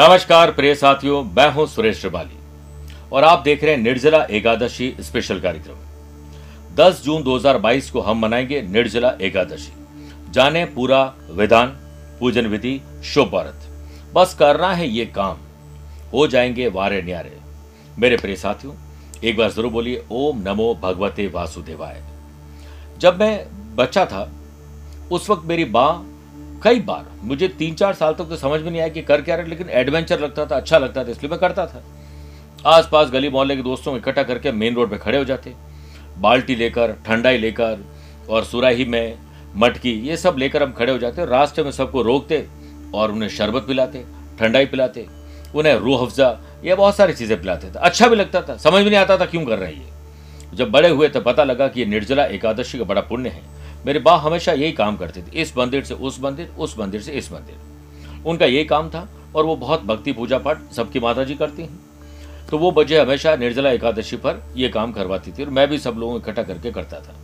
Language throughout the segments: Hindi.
नमस्कार प्रिय साथियों, मैं हूं सुरेश श्रीवाली और आप देख रहे हैं निर्जला एकादशी स्पेशल कार्यक्रम। 10 जून 2022 को हम मनाएंगे निर्जला एकादशी। जाने पूरा विधान, पूजन विधि, शुभ व्रत, बस करना है ये काम, हो जाएंगे वारे न्यारे। मेरे प्रिय साथियों, एक बार जरूर बोलिए ओम नमो भगवते वासुदेवाय। जब मैं बच्चा था उस वक्त मेरी माँ कई बार मुझे 3-4 साल तक तो समझ में नहीं आया कि कर क्या रहे, लेकिन एडवेंचर लगता था, अच्छा लगता था, इसलिए मैं करता था। आसपास गली मोहल्ले के दोस्तों को इकट्ठा करके मेन रोड पे खड़े हो जाते, बाल्टी लेकर, ठंडाई लेकर और सुराही में मटकी, ये सब लेकर हम खड़े हो जाते। रास्ते में सबको रोकते और उन्हें शरबत पिलाते, ठंडाई पिलाते, उन्हें रूह अफ़ज़ा, ये बहुत सारी चीज़ें पिलाते थे। अच्छा भी लगता था, समझ में नहीं आता था क्यों कर रहे हैं ये। जब बड़े हुए तो पता लगा कि ये निर्जला एकादशी का बड़ा पुण्य है। मेरे बाप हमेशा यही काम करते थे, इस मंदिर से उस मंदिर, उस मंदिर से इस मंदिर, उनका यही काम था। और वो बहुत भक्ति, पूजा पाठ सबकी माता जी करती हैं, तो वो मुझे हमेशा निर्जला एकादशी पर ये काम करवाती थी और मैं भी सब लोगों को इकट्ठा करके करता था।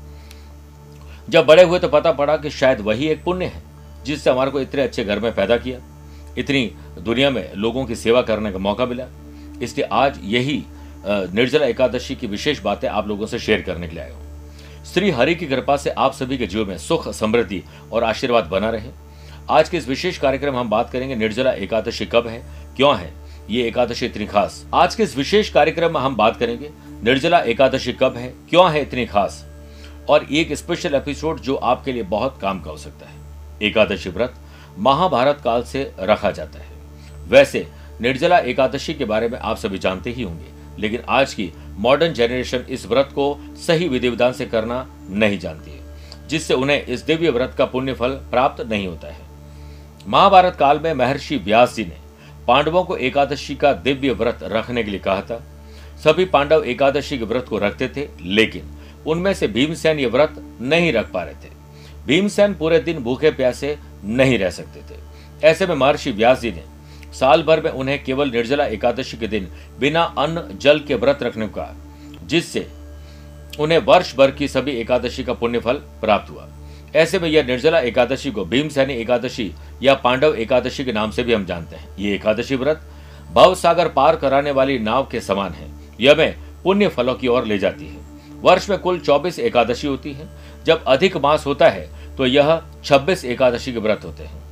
जब बड़े हुए तो पता पड़ा कि शायद वही एक पुण्य है जिससे हमारे को इतने अच्छे घर में पैदा किया, इतनी दुनिया में लोगों की सेवा करने का मौका मिला। इसलिए आज यही निर्जला एकादशी की विशेष बातें आप लोगों से शेयर करने के लिए आया हूँ। श्री हरि की कृपा से आप सभी के जीवन में सुख, समृद्धि और आशीर्वाद बना रहे। आज के इस विशेष कार्यक्रम हम बात करेंगे निर्जला एकादशी कब है, क्यों है ये एकादशी इतनी खास। आज के इस विशेष कार्यक्रम में हम बात करेंगे निर्जला एकादशी कब है, क्यों है इतनी खास, और एक स्पेशल एपिसोड जो आपके लिए बहुत काम का हो सकता है। एकादशी व्रत महाभारत काल से रखा जाता है। वैसे निर्जला एकादशी के बारे में आप सभी जानते ही होंगे, लेकिन आज की मॉडर्न जनरेशन इस व्रत को सही विधि विधान से करना नहीं जानती है, जिससे उन्हें इस दिव्य व्रत का पुण्य फल प्राप्त नहीं होता है। महाभारत काल में महर्षि व्यास जी ने पांडवों को एकादशी का दिव्य व्रत रखने के लिए कहा था। सभी पांडव एकादशी के व्रत को रखते थे, लेकिन उनमें से भीमसेन ये व्रत नहीं रख पा रहे थे। भीमसेन पूरे दिन भूखे प्यासे नहीं रह सकते थे। ऐसे में महर्षि व्यास जी ने साल भर में उन्हें केवल निर्जला एकादशी के दिन बिना अन्न जल के व्रत रखने को कहा, जिससे उन्हें वर्ष भर की सभी एकादशी का पुण्यफल प्राप्त हुआ। ऐसे में यह निर्जला एकादशी को भीम सैनी एकादशी या पांडव एकादशी के नाम से भी हम जानते हैं। ये एकादशी व्रत भव सागर पार कराने वाली नाव के समान है, यह हमें पुण्य फलों की ओर ले जाती है। वर्ष में कुल 24 एकादशी होती है। जब अधिक मास होता है तो यह 26 एकादशी के व्रत होते हैं।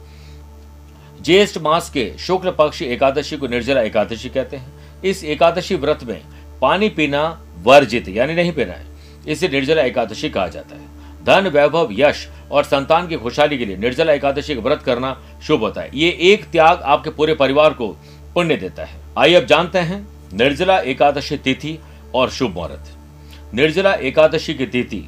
ज्येष्ठ मास के शुक्ल पक्ष एकादशी को निर्जला एकादशी कहते हैं। इस एकादशी व्रत में पानी पीना वर्जित, यानी नहीं पीना है, इसे निर्जला एकादशी कहा जाता है। धन, वैभव, यश और संतान की खुशहाली के लिए निर्जला एकादशी का व्रत करना शुभ होता है। ये एक त्याग आपके पूरे परिवार को पुण्य देता है। आइए अब जानते हैं निर्जला एकादशी तिथि और शुभ मुहूर्त। निर्जला एकादशी की तिथि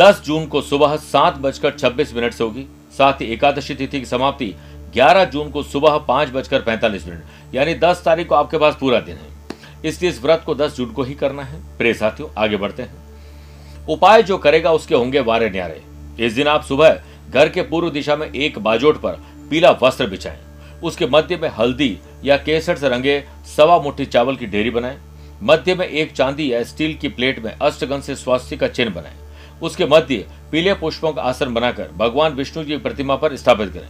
10 जून को सुबह 7:26 से होगी। साथ ही एकादशी तिथि की समाप्ति 11 जून को सुबह 5:45, यानी 10 तारीख को आपके पास पूरा दिन है, इसलिए इस व्रत को 10 जून को ही करना है। प्रिय साथियों, आगे बढ़ते हैं। उपाय जो करेगा उसके होंगे वारे न्यारे। इस दिन आप सुबह घर के पूर्व दिशा में एक बाजोट पर पीला वस्त्र बिछाएं, उसके मध्य में हल्दी या केसर से रंगे 1.25 मुट्ठी चावल की ढेरी बनाएं। मध्य में एक चांदी या स्टील की प्लेट में अष्टगन से स्वास्तिक का चिन्ह बनाएं। उसके मध्य पीले पुष्पों का आसन बनाकर भगवान विष्णु जी की प्रतिमा पर स्थापित करें।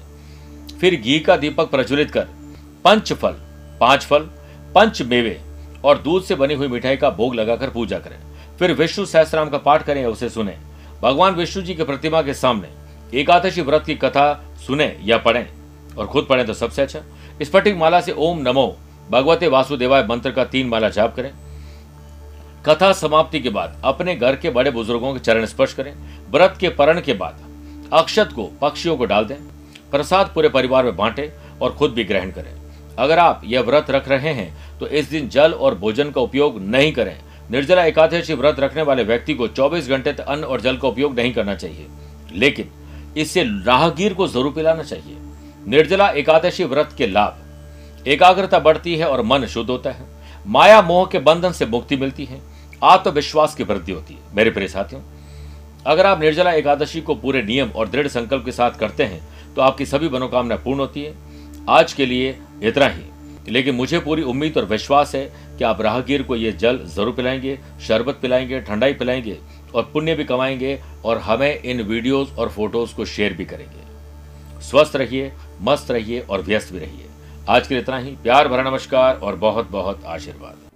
फिर घी का दीपक प्रज्वलित कर पंचफल, 5 फल, 5 मेवे और दूध से बनी हुई मिठाई का भोग लगाकर पूजा करें। फिर विष्णु सहस्त्रनाम का पाठ करें या उसे सुने। भगवान विष्णु जी की प्रतिमा के सामने एकादशी व्रत की कथा सुने या पढ़ें, और खुद पढ़ें तो सबसे अच्छा। स्फटिक माला से ओम नमो भगवते वासुदेवाय मंत्र का 3 माला जाप करें। कथा समाप्ति के बाद अपने घर के बड़े बुजुर्गों के चरण स्पर्श करें। व्रत के परण के बाद अक्षत को पक्षियों को डाल दें। प्रसाद पूरे परिवार में बांटें और खुद भी ग्रहण करें। अगर आप यह व्रत रख रहे हैं तो इस दिन जल और भोजन का उपयोग नहीं करें। निर्जला एकादशी व्रत रखने वाले व्यक्ति को 24 घंटे तक अन्न और जल का उपयोग नहीं करना चाहिए, लेकिन इससे राहगीर को जरूर पिलाना चाहिए। निर्जला एकादशी व्रत के लाभ: एकाग्रता बढ़ती है और मन शुद्ध होता है। माया मोह के बंधन से मुक्ति मिलती है। आत्मविश्वास की वृद्धि होती है। मेरे प्रिय साथियों, अगर आप निर्जला एकादशी को पूरे नियम और दृढ़ संकल्प के साथ करते हैं तो आपकी सभी मनोकामना पूर्ण होती है। आज के लिए इतना ही, लेकिन मुझे पूरी उम्मीद और विश्वास है कि आप राहगीर को ये जल जरूर पिलाएंगे, शरबत पिलाएंगे, ठंडाई पिलाएंगे और पुण्य भी कमाएंगे, और हमें इन वीडियोस और फोटोज को शेयर भी करेंगे। स्वस्थ रहिए, मस्त रहिए और व्यस्त भी रहिए। आज के लिए इतना ही। प्यार भरा नमस्कार और बहुत बहुत आशीर्वाद।